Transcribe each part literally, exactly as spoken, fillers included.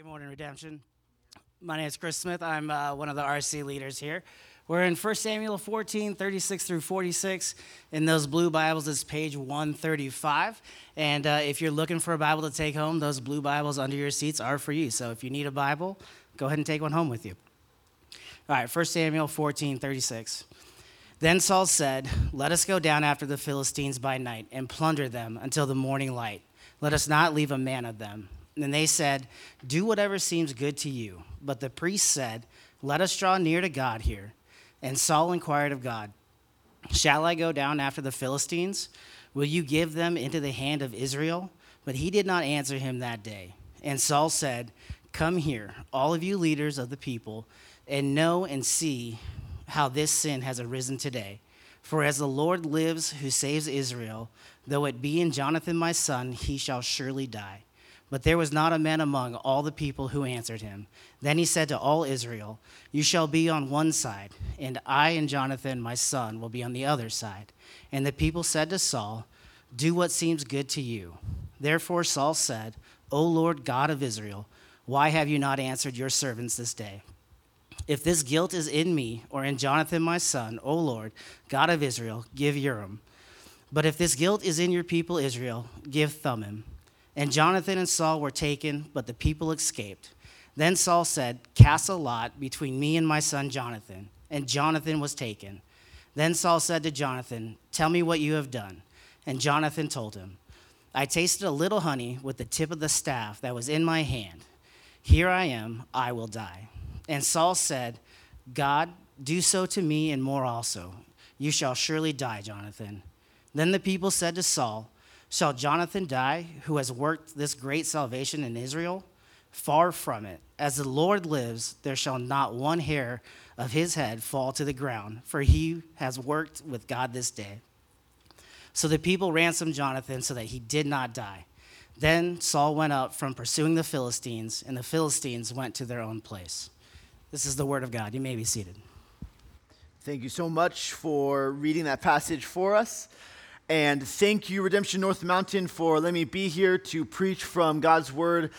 Good morning, Redemption. My name is Chris Smith. I'm uh, one of the R C leaders here. We're in First Samuel fourteen, thirty-six through forty-six. In those blue Bibles, it's page one thirty-five. And uh, if you're looking for a Bible to take home, those blue Bibles under your seats are for you. So if you need a Bible, go ahead and take one home with you. All right, First Samuel fourteen, thirty-six. Then Saul said, "Let us go down after the Philistines by night and plunder them until the morning light. Let us not leave a man of them." And they said, "Do whatever seems good to you." But the priest said, "Let us draw near to God here." And Saul inquired of God, "Shall I go down after the Philistines? Will you give them into the hand of Israel?" But he did not answer him that day. And Saul said, "Come here, all of you leaders of the people, and know and see how this sin has arisen today. For as the Lord lives, who saves Israel, though it be in Jonathan my son, he shall surely die." But there was not a man among all the people who answered him. Then he said to all Israel, "You shall be on one side, and I and Jonathan my son will be on the other side." And the people said to Saul, "Do what seems good to you." Therefore Saul said, "O Lord God of Israel, why have you not answered your servants this day? If this guilt is in me or in Jonathan my son, O Lord God of Israel, give Urim. But if this guilt is in your people Israel, give Thummim." And Jonathan and Saul were taken, but the people escaped. Then Saul said, "Cast a lot between me and my son Jonathan." And Jonathan was taken. Then Saul said to Jonathan, "Tell me what you have done." And Jonathan told him, "I tasted a little honey with the tip of the staff that was in my hand. Here I am, I will die." And Saul said, "God, do so to me and more also. You shall surely die, Jonathan." Then the people said to Saul, "Shall Jonathan die, who has worked this great salvation in Israel? Far from it. As the Lord lives, there shall not one hair of his head fall to the ground, for he has worked with God this day." So the people ransomed Jonathan so that he did not die. Then Saul went up from pursuing the Philistines, and the Philistines went to their own place. This is the word of God. You may be seated. Thank you so much for reading that passage for us. And thank you, Redemption North Mountain, for letting me be here to preach from God's Word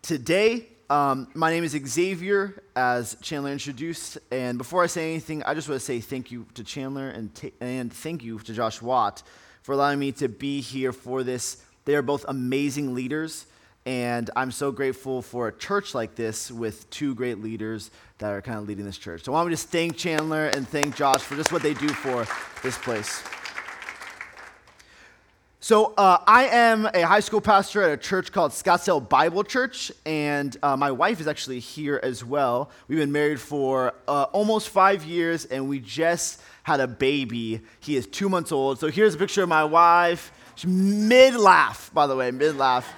today. Um, my name is Xavier, as Chandler introduced. And before I say anything, I just want to say thank you to Chandler and, t- and thank you to Josh Watt for allowing me to be here for this. They are both amazing leaders, and I'm so grateful for a church like this with two great leaders that are kind of leading this church. So I want to just thank Chandler and thank Josh for just what they do for this place. So uh, I am a high school pastor at a church called Scottsdale Bible Church, and uh, my wife is actually here as well. We've been married for uh, almost five years, and we just had a baby. He is two months old. So here's a picture of my wife. She's mid-laugh, by the way, mid-laugh,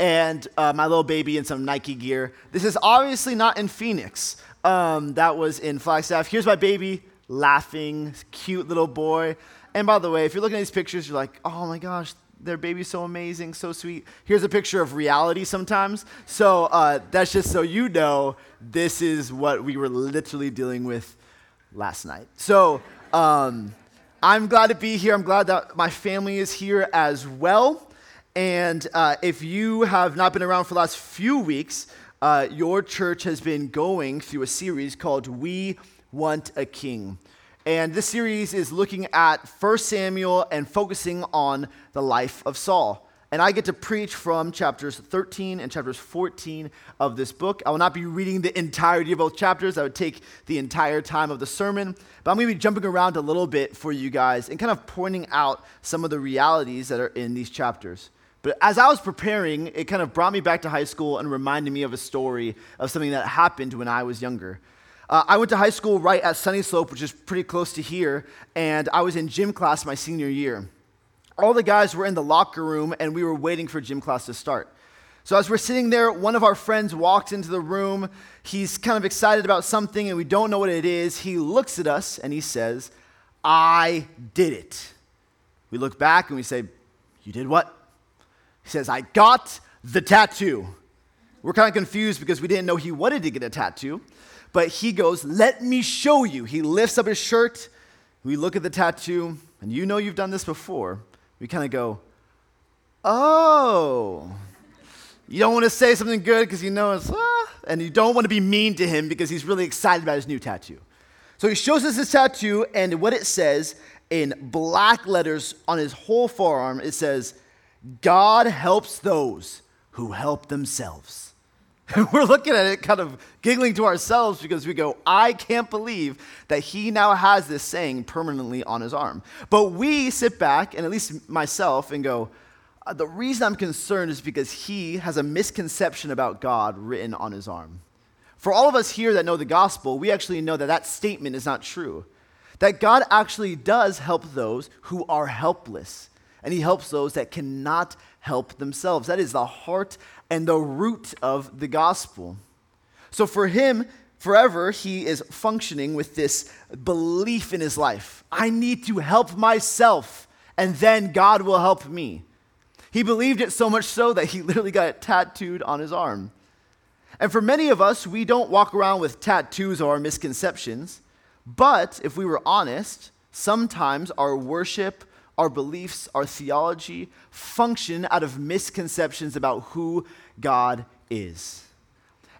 and uh, my little baby in some Nike gear. This is obviously not in Phoenix. Um, that was in Flagstaff. Here's my baby, laughing, cute little boy. And by the way, if you're looking at these pictures, you're like, "Oh my gosh, their baby's so amazing, so sweet." Here's a picture of reality sometimes. So uh, that's just so you know, this is what we were literally dealing with last night. So um, I'm glad to be here. I'm glad that my family is here as well. And uh, if you have not been around for the last few weeks, uh, your church has been going through a series called We Want a King. And this series is looking at First Samuel and focusing on the life of Saul. And I get to preach from chapters thirteen and chapters fourteen of this book. I will not be reading the entirety of both chapters. I would take the entire time of the sermon. But I'm going to be jumping around a little bit for you guys and kind of pointing out some of the realities that are in these chapters. But as I was preparing, it kind of brought me back to high school and reminded me of a story of something that happened when I was younger. Uh, I went to high school right at Sunny Slope, which is pretty close to here, and I was in gym class my senior year. All the guys were in the locker room, and we were waiting for gym class to start. So as we're sitting there, one of our friends walks into the room. He's kind of excited about something, and we don't know what it is. He looks at us, and he says, "I did it." We look back, and we say, "You did what?" He says, "I got the tattoo." We're kind of confused because we didn't know he wanted to get a tattoo. But he goes, "Let me show you." He lifts up his shirt. We look at the tattoo, and you know you've done this before. We kind of go, "Oh." You don't want to say something good because you know it's, ah. and you don't want to be mean to him because he's really excited about his new tattoo. So he shows us his tattoo, and what it says in black letters on his whole forearm, it says, God helps those who help themselves. And we're looking at it kind of giggling to ourselves because we go, I can't believe that he now has this saying permanently on his arm. But we sit back, and at least myself, and go, the reason I'm concerned is because he has a misconception about God written on his arm. For all of us here that know the gospel, we actually know that that statement is not true. That God actually does help those who are helpless, and he helps those that cannot help themselves. That is the heart and the root of the gospel. So for him, forever, he is functioning with this belief in his life. I need to help myself, and then God will help me. He believed it so much so that he literally got it tattooed on his arm. And for many of us, we don't walk around with tattoos or misconceptions. But if we were honest, sometimes our worship, our beliefs, our theology function out of misconceptions about who God is.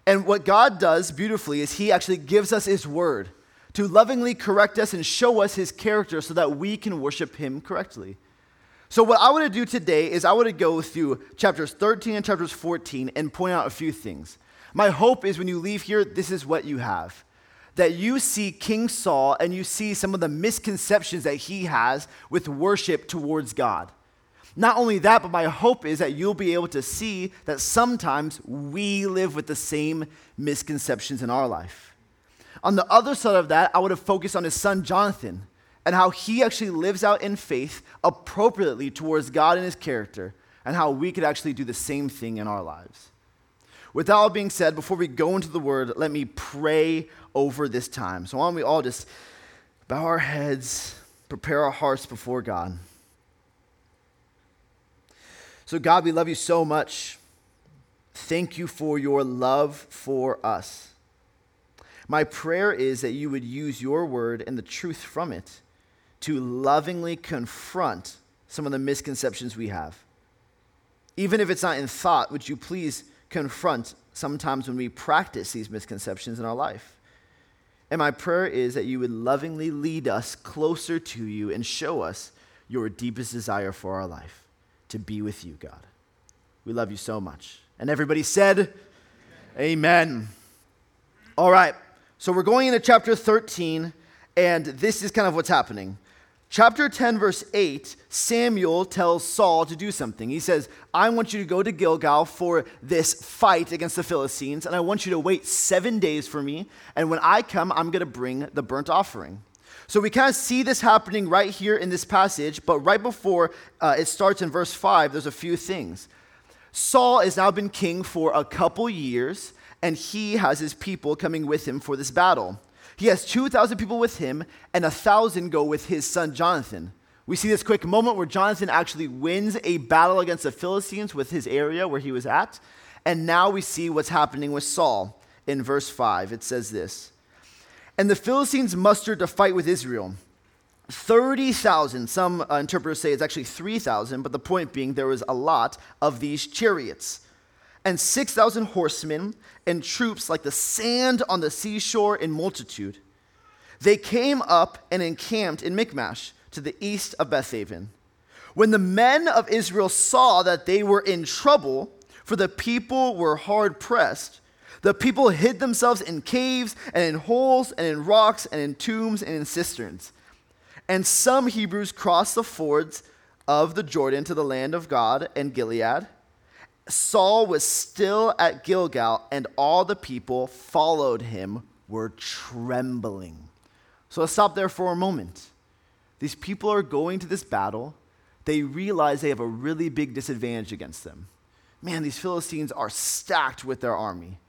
And what God does beautifully is he actually gives us his word to lovingly correct us and show us his character so that we can worship him correctly. So what I want to do today is I want to go through chapters thirteen and chapters fourteen and point out a few things. My hope is when you leave here, this is what you have. That you see King Saul and you see some of the misconceptions that he has with worship towards God. Not only that, but my hope is that you'll be able to see that sometimes we live with the same misconceptions in our life. On the other side of that, I would have focused on his son Jonathan, and how he actually lives out in faith appropriately towards God and his character, and how we could actually do the same thing in our lives. With that all being said, before we go into the word, let me pray over this time. So why don't we all just bow our heads, prepare our hearts before God. So God, we love you so much. Thank you for your love for us. My prayer is that you would use your word and the truth from it to lovingly confront some of the misconceptions we have. Even if it's not in thought, would you please confront sometimes when we practice these misconceptions in our life? And my prayer is that you would lovingly lead us closer to you and show us your deepest desire for our life, to be with you, God. We love you so much. And everybody said, amen. Amen. All right, so we're going into chapter thirteen, and this is kind of what's happening. Chapter ten, verse eight, Samuel tells Saul to do something. He says, I want you to go to Gilgal for this fight against the Philistines, and I want you to wait seven days for me, and when I come, I'm going to bring the burnt offering. So we kind of see this happening right here in this passage, but right before uh, it starts in verse five, there's a few things. Saul has now been king for a couple years, and he has his people coming with him for this battle. He has two thousand people with him, and one thousand go with his son Jonathan. We see this quick moment where Jonathan actually wins a battle against the Philistines with his area where he was at. And now we see what's happening with Saul. In verse five, it says this. And the Philistines mustered to fight with Israel. thirty thousand, some uh, interpreters say it's actually three thousand, but the point being there was a lot of these chariots. And six thousand horsemen and troops like the sand on the seashore in multitude. They came up and encamped in Michmash to the east of Bethaven. When the men of Israel saw that they were in trouble, for the people were hard pressed, the people hid themselves in caves and in holes and in rocks and in tombs and in cisterns. And some Hebrews crossed the fords of the Jordan to the land of God and Gilead. Saul was still at Gilgal, and all the people followed him were trembling. So let's stop there for a moment. These people are going to this battle. They realize they have a really big disadvantage against them. Man, these Philistines are stacked with their army.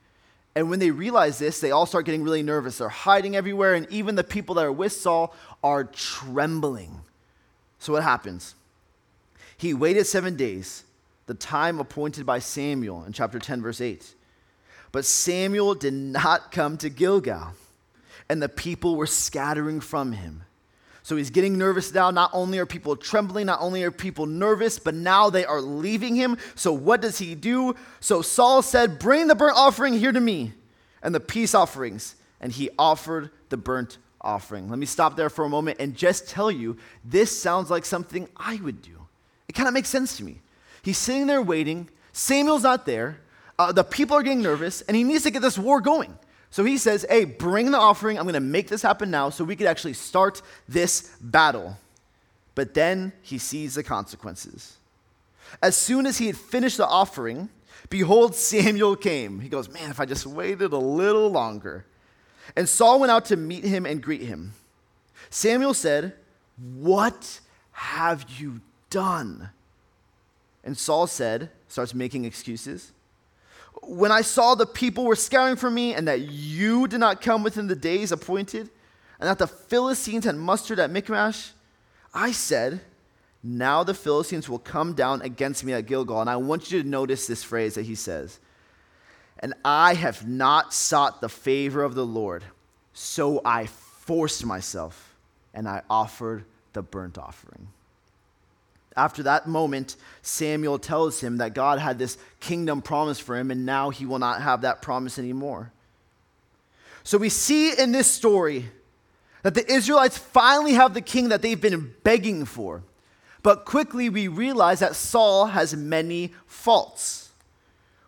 And when they realize this, they all start getting really nervous. They're hiding everywhere, and even the people that are with Saul are trembling. So what happens? He waited seven days. The time appointed by Samuel in chapter ten, verse eight. But Samuel did not come to Gilgal, and the people were scattering from him. So he's getting nervous now. Not only are people trembling, not only are people nervous, but now they are leaving him. So what does he do? So Saul said, bring the burnt offering here to me. and the peace offerings, and he offered the burnt offering. Let me stop there for a moment and just tell you, this sounds like something I would do. It kind of makes sense to me. He's sitting there waiting. Samuel's not there. Uh, the people are getting nervous, and he needs to get this war going. So he says, hey, bring the offering. I'm going to make this happen now so we could actually start this battle. But then he sees the consequences. As soon as he had finished the offering, behold, Samuel came. He goes, man, if I just waited a little longer. And Saul went out to meet him and greet him. Samuel said, what have you done? And Saul said, starts making excuses. When I saw the people were scouting for me and that you did not come within the days appointed and that the Philistines had mustered at Michmash, I said, now the Philistines will come down against me at Gilgal. And I want you to notice this phrase that he says. And I have not sought the favor of the Lord, so I forced myself and I offered the burnt offering. After that moment, Samuel tells him that God had this kingdom promise for him, and now he will not have that promise anymore. So we see in this story that the Israelites finally have the king that they've been begging for. But quickly we realize that Saul has many faults.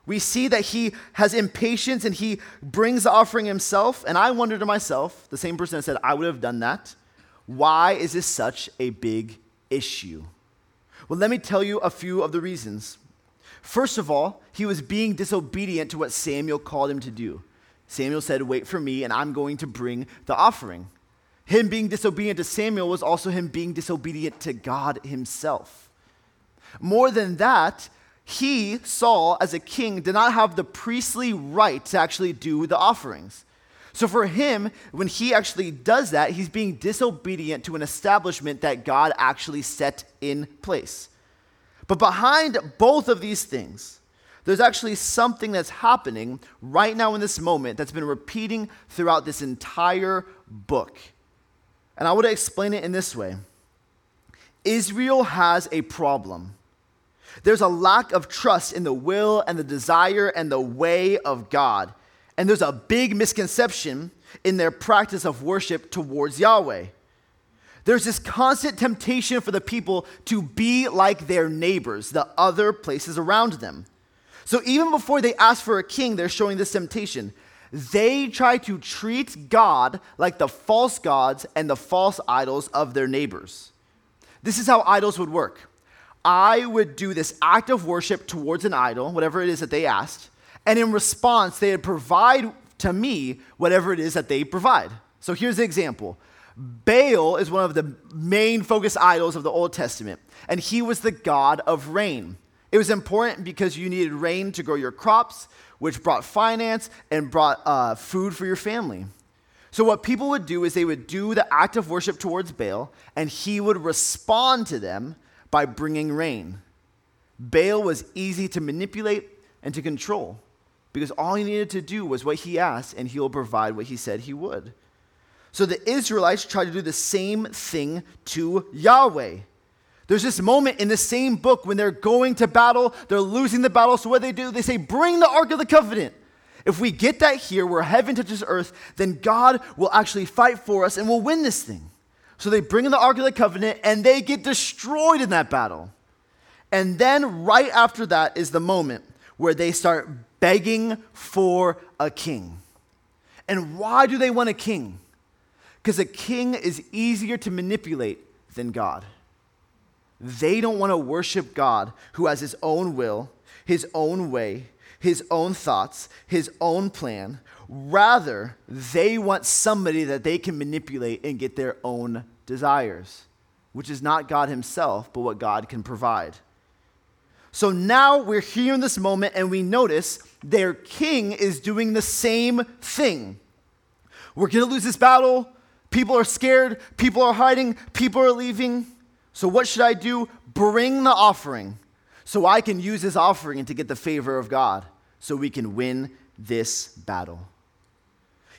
We see that he has impatience and he brings the offering himself. And I wonder to myself, the same person that said, I would have done that, why is this such a big issue? Well, let me tell you a few of the reasons. First of all, he was being disobedient to what Samuel called him to do. Samuel said, wait for me and I'm going to bring the offering. Him being disobedient to Samuel was also him being disobedient to God himself. More than that, he, Saul, as a king, did not have the priestly right to actually do the offerings. So for him, when he actually does that, he's being disobedient to an establishment that God actually set in place. But behind both of these things, there's actually something that's happening right now in this moment that's been repeating throughout this entire book. And I would explain it in this way. Israel has a problem. There's a lack of trust in the will and the desire and the way of God. And there's a big misconception in their practice of worship towards Yahweh. There's this constant temptation for the people to be like their neighbors, the other places around them. So even before they ask for a king, they're showing this temptation. They try to treat God like the false gods and the false idols of their neighbors. This is how idols would work. I would do this act of worship towards an idol, whatever it is that they asked, and in response, they would provide to me whatever it is that they provide. So here's the example. Baal is one of the main focus idols of the Old Testament, and he was the god of rain. It was important because you needed rain to grow your crops, which brought finance and brought uh, food for your family. So what people would do is they would do the act of worship towards Baal, and he would respond to them by bringing rain. Baal was easy to manipulate and to control because all he needed to do was what he asked and he'll provide what he said he would. So the Israelites tried to do the same thing to Yahweh. There's this moment in the same book when they're going to battle, they're losing the battle, so what do they do? They say, bring the Ark of the Covenant. If we get that here where heaven touches earth, then God will actually fight for us and we'll win this thing. So they bring in the Ark of the Covenant and they get destroyed in that battle. And then right after that is the moment where they start begging for a king. And why do they want a king? Because a king is easier to manipulate than God. They don't want to worship God who has his own will, his own way, his own thoughts, his own plan. Rather, they want somebody that they can manipulate and get their own desires, which is not God himself, but what God can provide. So now we're here in this moment and we notice their king is doing the same thing. We're going to lose this battle. People are scared. People are hiding. People are leaving. So what should I do? Bring the offering so I can use this offering to get the favor of God so we can win this battle.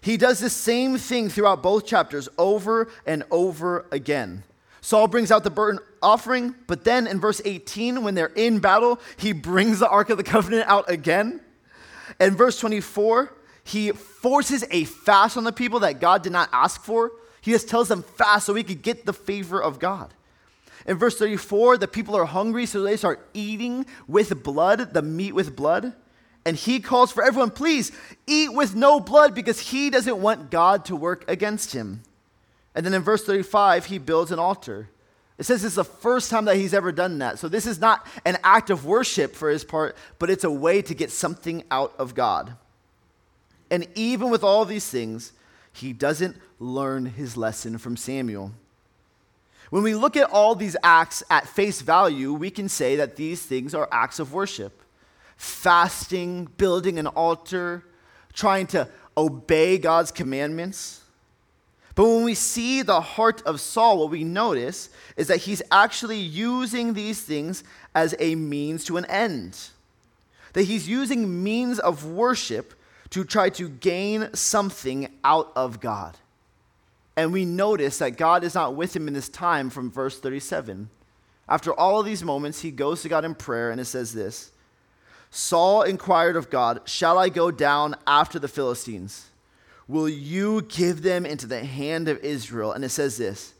He does the same thing throughout both chapters over and over again. Saul brings out the burnt offering, but then in verse eighteen, when they're in battle, he brings the Ark of the Covenant out again. In verse twenty-four, He forces a fast on the people that God did not ask for. He just tells them fast so he could get the favor of God. In verse thirty-four, the people are hungry, so they start eating with blood, the meat with blood. And he calls for everyone, please eat with no blood, because he doesn't want God to work against him. And then in verse thirty-five, he builds an altar. It says it's the first time that he's ever done that. So this is not an act of worship for his part, but it's a way to get something out of God. And even with all these things, he doesn't learn his lesson from Samuel. When we look at all these acts at face value, we can say that these things are acts of worship. Fasting, building an altar, trying to obey God's commandments. But when we see the heart of Saul, what we notice is that he's actually using these things as a means to an end. That he's using means of worship to try to gain something out of God. And we notice that God is not with him in this time from verse thirty-seven. After all of these moments, he goes to God in prayer, and it says this, Saul inquired of God, shall I go down after the Philistines? Will you give them into the hand of Israel? And it says this,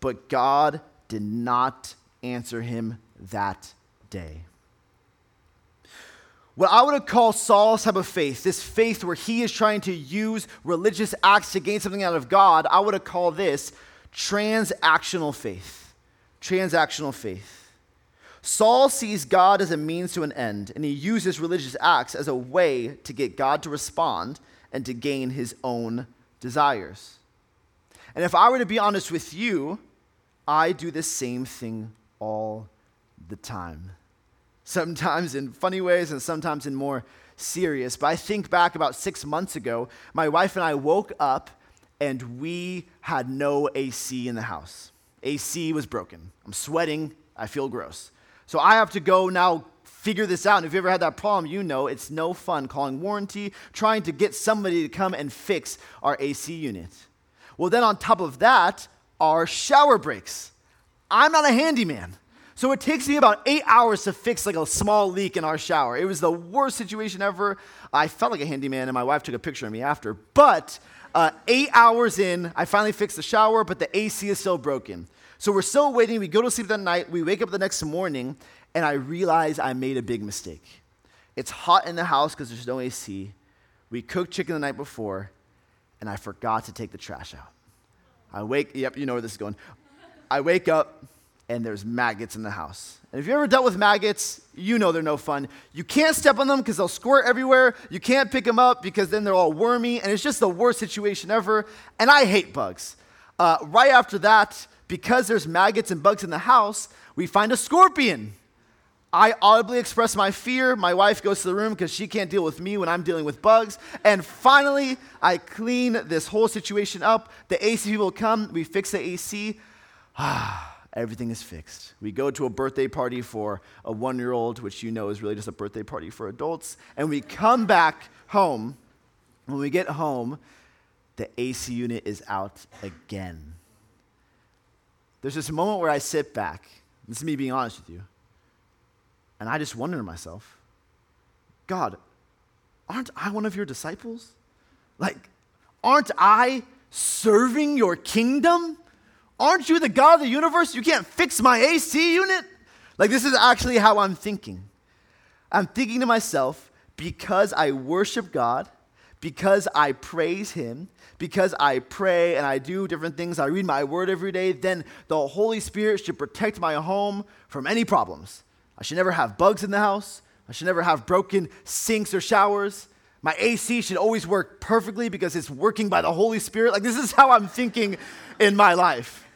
but God did not answer him that day. What I would call Saul's type of faith, this faith where he is trying to use religious acts to gain something out of God, I would call this transactional faith. Transactional faith. Saul sees God as a means to an end, and he uses religious acts as a way to get God to respond and to gain his own desires. And if I were to be honest with you, I do the same thing all the time. Sometimes in funny ways and sometimes in more serious. But I think back about six months ago, my wife and I woke up and we had no A C in the house. A C was broken. I'm sweating. I feel gross. So I have to go now figure this out. And if you ever had that problem, you know it's no fun calling warranty, trying to get somebody to come and fix our A C unit. Well, then on top of that, our shower breaks. I'm not a handyman. So it takes me about eight hours to fix like a small leak in our shower. It was the worst situation ever. I felt like a handyman, and my wife took a picture of me after. But uh, eight hours in, I finally fixed the shower, but the A C is still broken. So we're still waiting. We go to sleep that night. We wake up the next morning, and I realize I made a big mistake. It's hot in the house because there's no A C. We cooked chicken the night before, and I forgot to take the trash out. I wake, yep, you know where this is going. I wake up, and there's maggots in the house. And if you've ever dealt with maggots, you know they're no fun. You can't step on them because they'll squirt everywhere. You can't pick them up because then they're all wormy, and it's just the worst situation ever. And I hate bugs. Uh, right after that, because there's maggots and bugs in the house, we find a scorpion. I audibly express my fear. My wife goes to the room because she can't deal with me when I'm dealing with bugs. And finally, I clean this whole situation up. The A C people come. We fix the A C. Ah, everything is fixed. We go to a birthday party for a one-year-old, which you know is really just a birthday party for adults. And we come back home. When we get home, the A C unit is out again. There's this moment where I sit back. This is me being honest with you. And I just wonder to myself, God, aren't I one of your disciples? Like, aren't I serving your kingdom? Aren't you the God of the universe? You can't fix my A C unit? Like, this is actually how I'm thinking. I'm thinking to myself, because I worship God, because I praise him, because I pray and I do different things, I read my word every day, then the Holy Spirit should protect my home from any problems. I should never have bugs in the house. I should never have broken sinks or showers. My A C should always work perfectly because it's working by the Holy Spirit. Like, this is how I'm thinking in my life.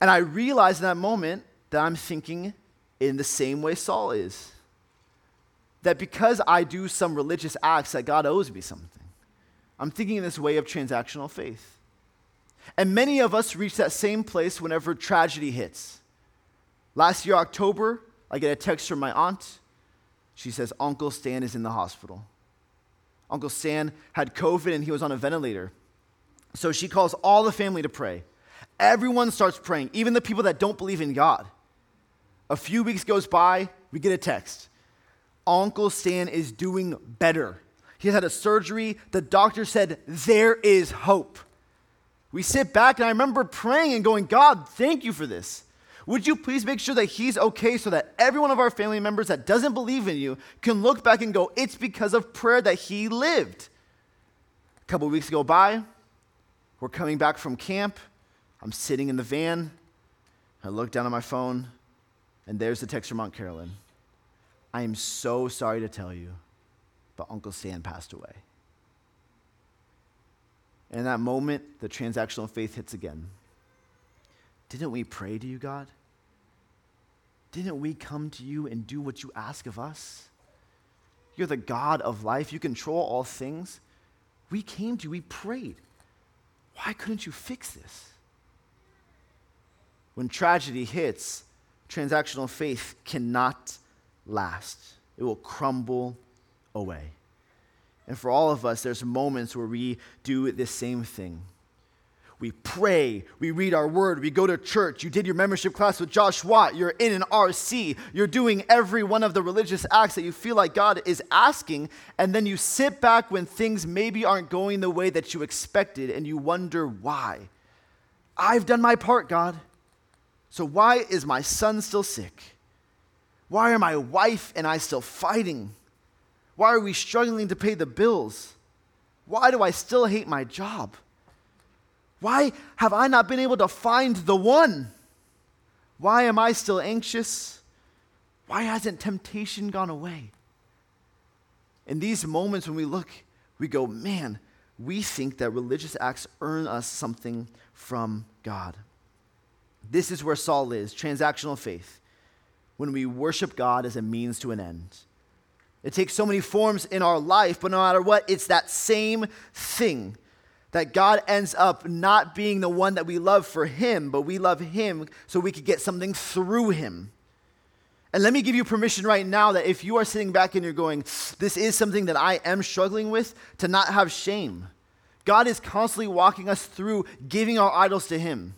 And I realized in that moment that I'm thinking in the same way Saul is. That because I do some religious acts, that God owes me something. I'm thinking in this way of transactional faith. And many of us reach that same place whenever tragedy hits. Last year, October, I get a text from my aunt. She says, Uncle Stan is in the hospital. Uncle Stan had COVID and he was on a ventilator. So she calls all the family to pray. Everyone starts praying, even the people that don't believe in God. A few weeks goes by, we get a text. Uncle Stan is doing better. He has had a surgery. The doctor said, there is hope. We sit back, and I remember praying and going, God, thank you for this. Would you please make sure that he's okay so that every one of our family members that doesn't believe in you can look back and go, it's because of prayer that he lived. A couple weeks go by. We're coming back from camp. I'm sitting in the van. I look down at my phone, and there's the text from Aunt Carolyn. I am so sorry to tell you, but Uncle Stan passed away. And in that moment, the transactional faith hits again. Didn't we pray to you, God? Didn't we come to you and do what you ask of us? You're the God of life. You control all things. We came to you. We prayed. Why couldn't you fix this? When tragedy hits, transactional faith cannot last. It will crumble away. And for all of us, there's moments where we do this same thing. We pray, we read our word, we go to church, you did your membership class with Josh Watt, you're in an R C, you're doing every one of the religious acts that you feel like God is asking, and then you sit back when things maybe aren't going the way that you expected, and you wonder why. I've done my part, God. So why is my son still sick? Why are my wife and I still fighting? Why are we struggling to pay the bills? Why do I still hate my job? Why have I not been able to find the one? Why am I still anxious? Why hasn't temptation gone away? In these moments when we look, we go, man, we think that religious acts earn us something from God. This is where Saul is, transactional faith, when we worship God as a means to an end. It takes so many forms in our life, but no matter what, it's that same thing, that God ends up not being the one that we love for him, but we love him so we could get something through him. And let me give you permission right now that if you are sitting back and you're going, this is something that I am struggling with, to not have shame. God is constantly walking us through giving our idols to him.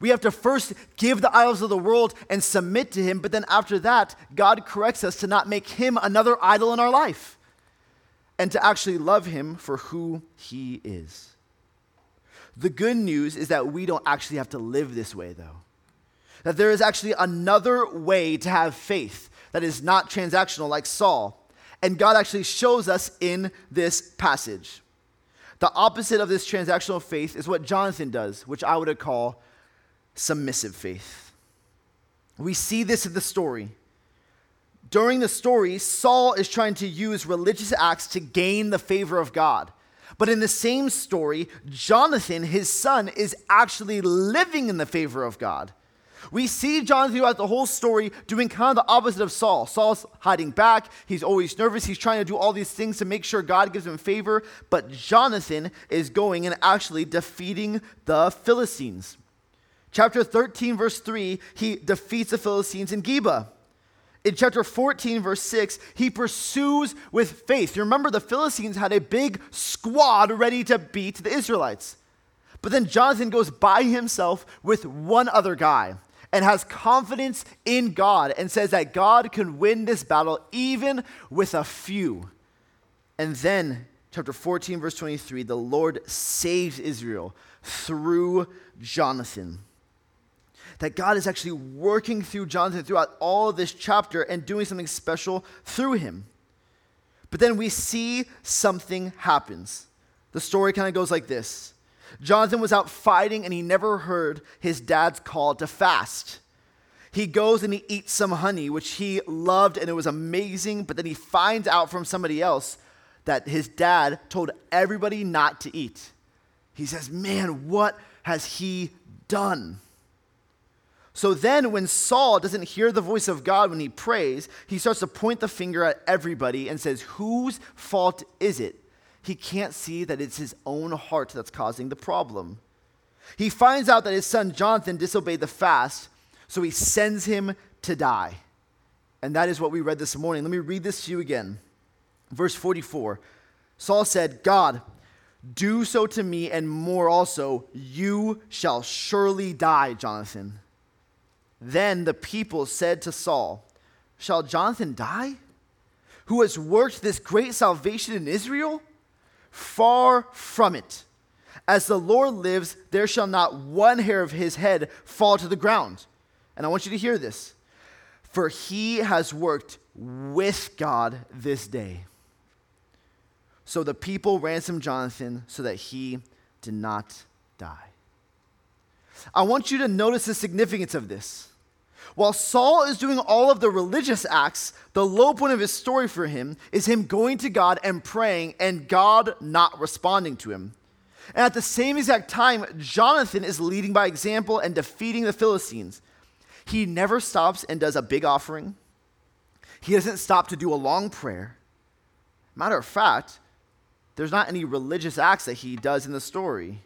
We have to first give the idols of the world and submit to him, but then after that, God corrects us to not make him another idol in our life and to actually love him for who he is. The good news is that we don't actually have to live this way, though. That there is actually another way to have faith that is not transactional like Saul, and God actually shows us in this passage. The opposite of this transactional faith is what Jonathan does, which I would call submissive faith. We see this in the story. During the story, Saul is trying to use religious acts to gain the favor of God. But in the same story, Jonathan, his son, is actually living in the favor of God. We see Jonathan throughout the whole story doing kind of the opposite of Saul. Saul's hiding back. He's always nervous. He's trying to do all these things to make sure God gives him favor. But Jonathan is going and actually defeating the Philistines. Chapter thirteen, verse three, he defeats the Philistines in Geba. In chapter fourteen, verse six, he pursues with faith. You remember, the Philistines had a big squad ready to beat the Israelites. But then Jonathan goes by himself with one other guy and has confidence in God and says that God can win this battle even with a few. And then chapter fourteen, verse twenty-three, the Lord saves Israel through Jonathan. That God is actually working through Jonathan throughout all of this chapter and doing something special through him. But then we see something happens. The story kind of goes like this. Jonathan was out fighting and he never heard his dad's call to fast. He goes and he eats some honey, which he loved and it was amazing, but then he finds out from somebody else that his dad told everybody not to eat. He says, man, what has he done? So then when Saul doesn't hear the voice of God when he prays, he starts to point the finger at everybody and says, whose fault is it? He can't see that it's his own heart that's causing the problem. He finds out that his son Jonathan disobeyed the fast, so he sends him to die. And that is what we read this morning. Let me read this to you again. Verse forty-four, Saul said, God, do so to me and more also, you shall surely die, Jonathan. Then the people said to Saul, shall Jonathan die? who has worked this great salvation in Israel? Far from it. As the Lord lives, there shall not one hair of his head fall to the ground. And I want you to hear this. For he has worked with God this day. So the people ransomed Jonathan so that he did not die. I want you to notice the significance of this. While Saul is doing all of the religious acts, the low point of his story for him is him going to God and praying and God not responding to him. And at the same exact time, Jonathan is leading by example and defeating the Philistines. He never stops and does a big offering. He doesn't stop to do a long prayer. Matter of fact, there's not any religious acts that he does in the story.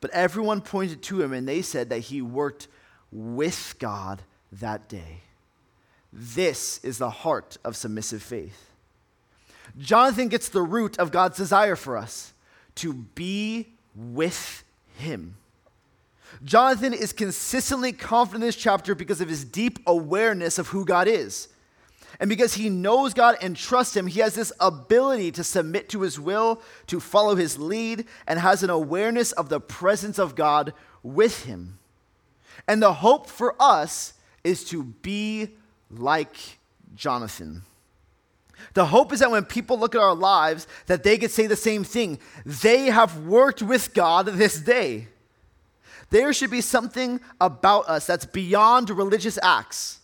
But everyone pointed to him and they said that he worked with God that day. This is the heart of submissive faith. Jonathan gets the root of God's desire for us, to be with him. Jonathan is consistently confident in this chapter because of his deep awareness of who God is. And because he knows God and trusts him, he has this ability to submit to his will, to follow his lead, and has an awareness of the presence of God with him. And the hope for us is to be like Jonathan. The hope is that when people look at our lives, that they could say the same thing. They have worked with God this day. There should be something about us that's beyond religious acts.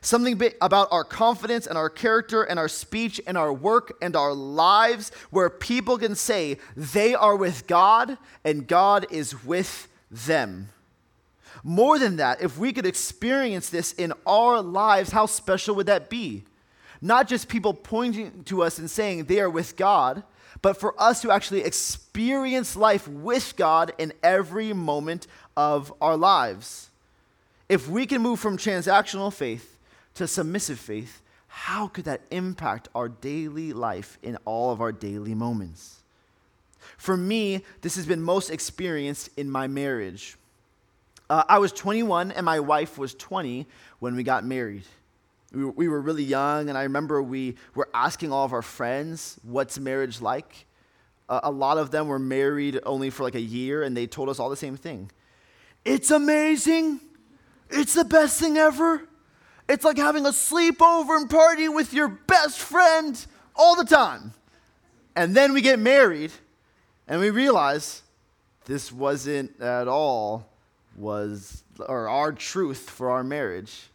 Something about our confidence and our character and our speech and our work and our lives where people can say they are with God and God is with them. More than that, if we could experience this in our lives, how special would that be? Not just people pointing to us and saying they are with God, but for us to actually experience life with God in every moment of our lives. If we can move from transactional faith to submissive faith, how could that impact our daily life in all of our daily moments? For me, this has been most experienced in my marriage. Uh, I was twenty-one and my wife was twenty when we got married. We were, we were really young, and I remember we were asking all of our friends, what's marriage like? Uh, a lot of them were married only for like a year, and they told us all the same thing. It's amazing. It's the best thing ever. It's like having a sleepover and party with your best friend all the time. And then we get married, and we realize this wasn't at all was or our truth for our marriage.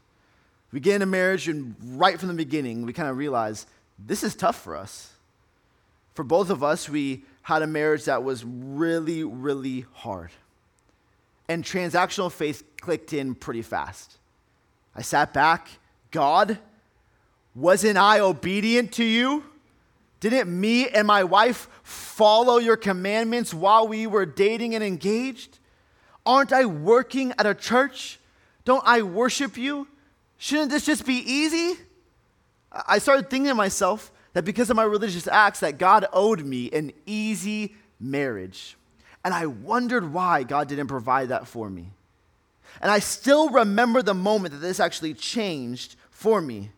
We get in a marriage, and right from the beginning, we kind of realize this is tough for us. For both of us, we had a marriage that was really, really hard. And transactional faith clicked in pretty fast. I sat back. God, wasn't I obedient to you? Didn't me and my wife follow your commandments while we were dating and engaged? Aren't I working at a church? Don't I worship you? Shouldn't this just be easy? I started thinking to myself that because of my religious acts, that God owed me an easy marriage. And I wondered why God didn't provide that for me. And I still remember the moment that this actually changed for me.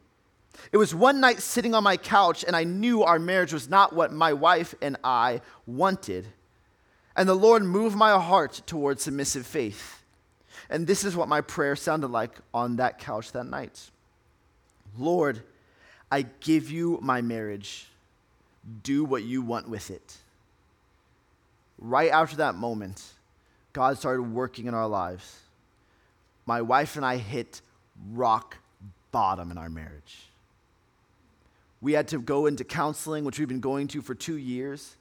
It was one night sitting on my couch, and I knew our marriage was not what my wife and I wanted. And the Lord moved my heart towards submissive faith. And this is what my prayer sounded like on that couch that night. Lord, I give you my marriage. Do what you want with it. Right after that moment, God started working in our lives. My wife and I hit rock bottom in our marriage. We had to go into counseling, which we've been going to for two years,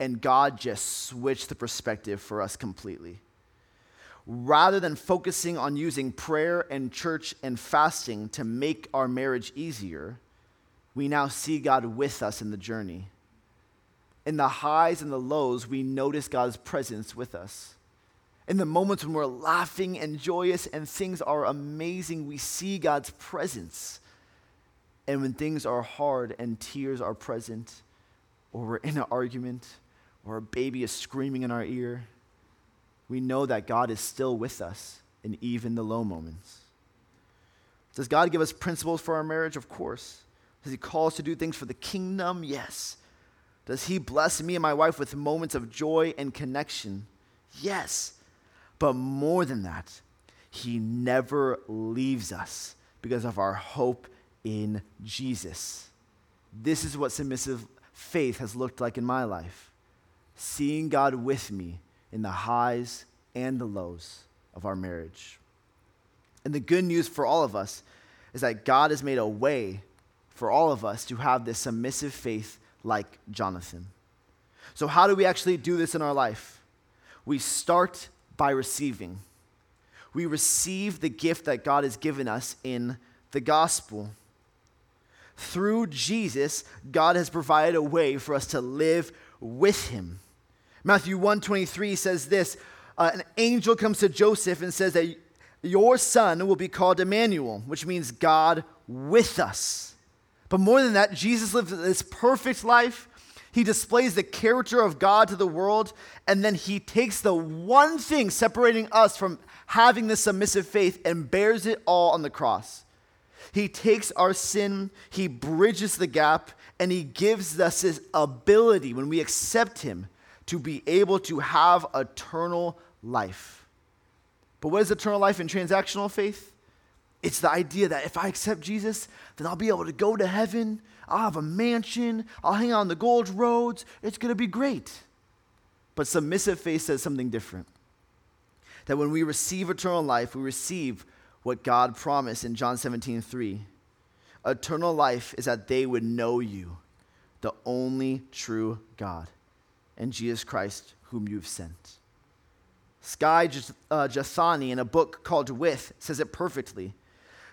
and God just switched the perspective for us completely. Rather than focusing on using prayer and church and fasting to make our marriage easier, we now see God with us in the journey. In the highs and the lows, we notice God's presence with us. In the moments when we're laughing and joyous and things are amazing, we see God's presence. And when things are hard and tears are present, or we're in an argument, or a baby is screaming in our ear, we know that God is still with us in even the low moments. Does God give us principles for our marriage? Of course. Does he call us to do things for the kingdom? Yes. Does he bless me and my wife with moments of joy and connection? Yes. But more than that, he never leaves us because of our hope in Jesus. This is what submissive faith has looked like in my life. Seeing God with me in the highs and the lows of our marriage. And the good news for all of us is that God has made a way for all of us to have this submissive faith like Jonathan. So how do we actually do this in our life? We start by receiving. We receive the gift that God has given us in the gospel. Through Jesus, God has provided a way for us to live with him. Matthew one twenty-three says this, uh, an angel comes to Joseph and says that your son will be called Emmanuel, which means God with us. But more than that, Jesus lives this perfect life. He displays the character of God to the world, and then he takes the one thing separating us from having this submissive faith and bears it all on the cross. He takes our sin, he bridges the gap, and he gives us his ability when we accept him to be able to have eternal life. But what is eternal life in transactional faith? It's the idea that if I accept Jesus, then I'll be able to go to heaven, I'll have a mansion, I'll hang out on the gold roads, it's going to be great. But submissive faith says something different. That when we receive eternal life, we receive what God promised in John seventeen three. Eternal life is that they would know you, the only true God, and Jesus Christ, whom you've sent. Skye Jethani, in a book called With, says it perfectly.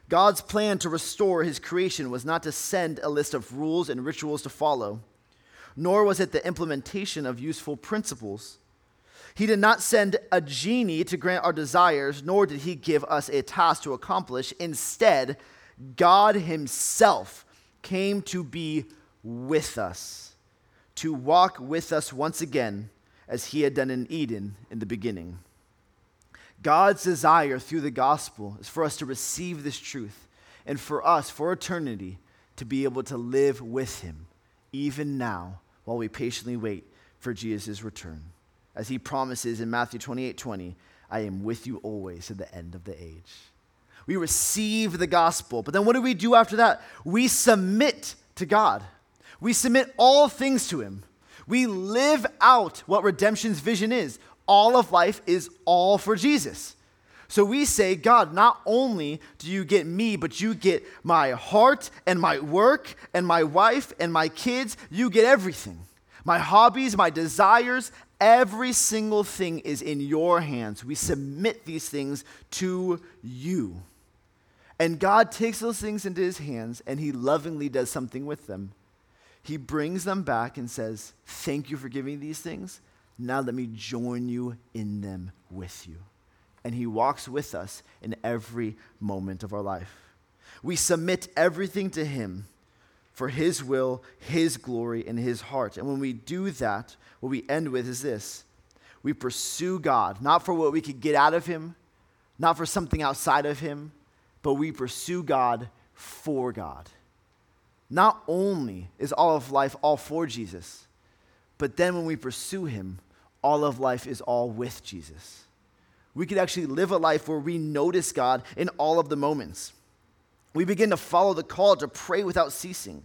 God's plan to restore his creation was not to send a list of rules and rituals to follow, nor was it the implementation of useful principles. He did not send a genie to grant our desires, nor did he give us a task to accomplish. Instead, God himself came to be with us, to walk with us once again, as he had done in Eden in the beginning. God's desire through the gospel is for us to receive this truth, and for us, for eternity, to be able to live with him, even now, while we patiently wait for Jesus' return. As he promises in Matthew twenty-eight twenty, I am with you always to the end of the age. We receive the gospel, but then what do we do after that? We submit to God. We submit all things to him. We live out what redemption's vision is. All of life is all for Jesus. So we say, God, not only do you get me, but you get my heart and my work and my wife and my kids. You get everything. My hobbies, my desires, every single thing is in your hands. We submit these things to you. And God takes those things into his hands, and he lovingly does something with them. He brings them back and says, thank you for giving these things. Now let me join you in them with you. And he walks with us in every moment of our life. We submit everything to him, for his will, his glory, and his heart. And when we do that, what we end with is this. We pursue God, not for what we could get out of him, not for something outside of him, but we pursue God for God. Not only is all of life all for Jesus, but then when we pursue him, all of life is all with Jesus. We could actually live a life where we notice God in all of the moments. We begin to follow the call to pray without ceasing.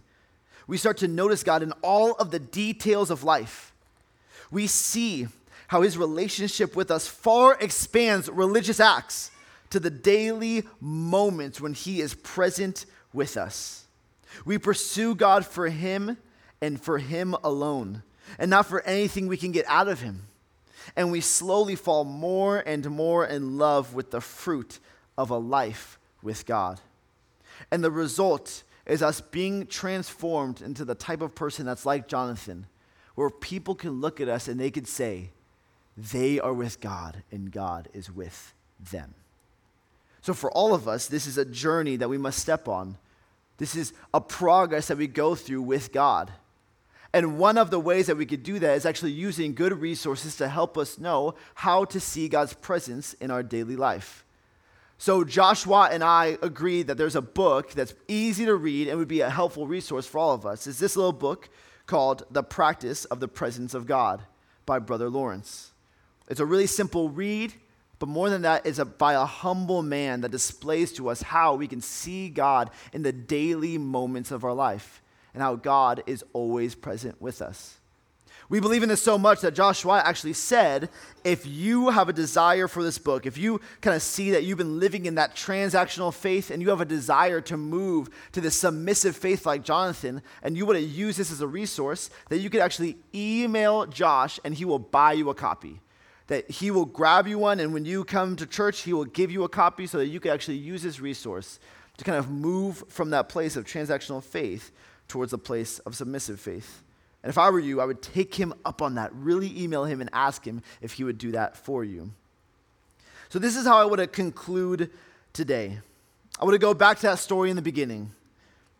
We start to notice God in all of the details of life. We see how his relationship with us far expands religious acts to the daily moments when he is present with us. We pursue God for him and for him alone, and not for anything we can get out of him. And we slowly fall more and more in love with the fruit of a life with God. And the result is us being transformed into the type of person that's like Jonathan, where people can look at us and they could say, they are with God and God is with them. So for all of us, this is a journey that we must step on. This is a progress that we go through with God. And one of the ways that we could do that is actually using good resources to help us know how to see God's presence in our daily life. So Josh Watt and I agreed that there's a book that's easy to read and would be a helpful resource for all of us. It's this little book called The Practice of the Presence of God by Brother Lawrence. It's a really simple read, but more than that, it's a, by a humble man that displays to us how we can see God in the daily moments of our life and how God is always present with us. We believe in this so much that Joshua actually said, if you have a desire for this book, if you kind of see that you've been living in that transactional faith and you have a desire to move to the submissive faith like Jonathan, and you want to use this as a resource, that you could actually email Josh and he will buy you a copy. That he will grab you one, and when you come to church, he will give you a copy so that you can actually use this resource to kind of move from that place of transactional faith towards a place of submissive faith. And if I were you, I would take him up on that. Really email him and ask him if he would do that for you. So this is how I want to conclude today. I want to go back to that story in the beginning.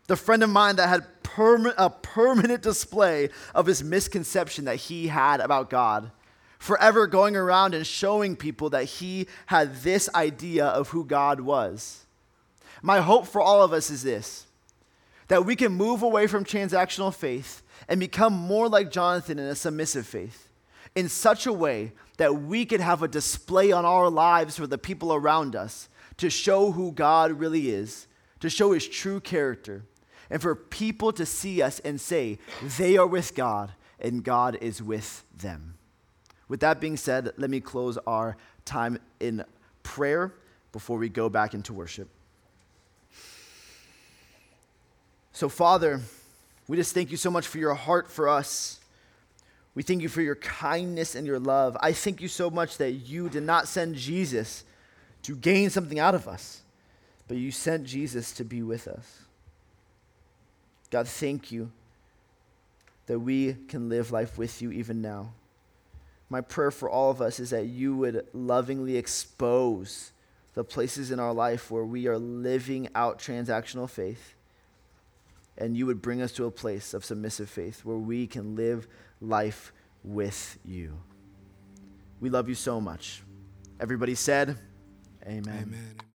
The friend of mine that had perma- a permanent display of his misconception that he had about God. Forever going around and showing people that he had this idea of who God was. My hope for all of us is this, that we can move away from transactional faith and become more like Jonathan in a submissive faith, in such a way that we could have a display on our lives for the people around us to show who God really is, to show his true character, and for people to see us and say, they are with God and God is with them. With that being said, let me close our time in prayer before we go back into worship. So, Father, we just thank you so much for your heart for us. We thank you for your kindness and your love. I thank you so much that you did not send Jesus to gain something out of us, but you sent Jesus to be with us. God, thank you that we can live life with you even now. My prayer for all of us is that you would lovingly expose the places in our life where we are living out transactional faith, and you would bring us to a place of submissive faith where we can live life with you. We love you so much. Everybody said, amen. Amen.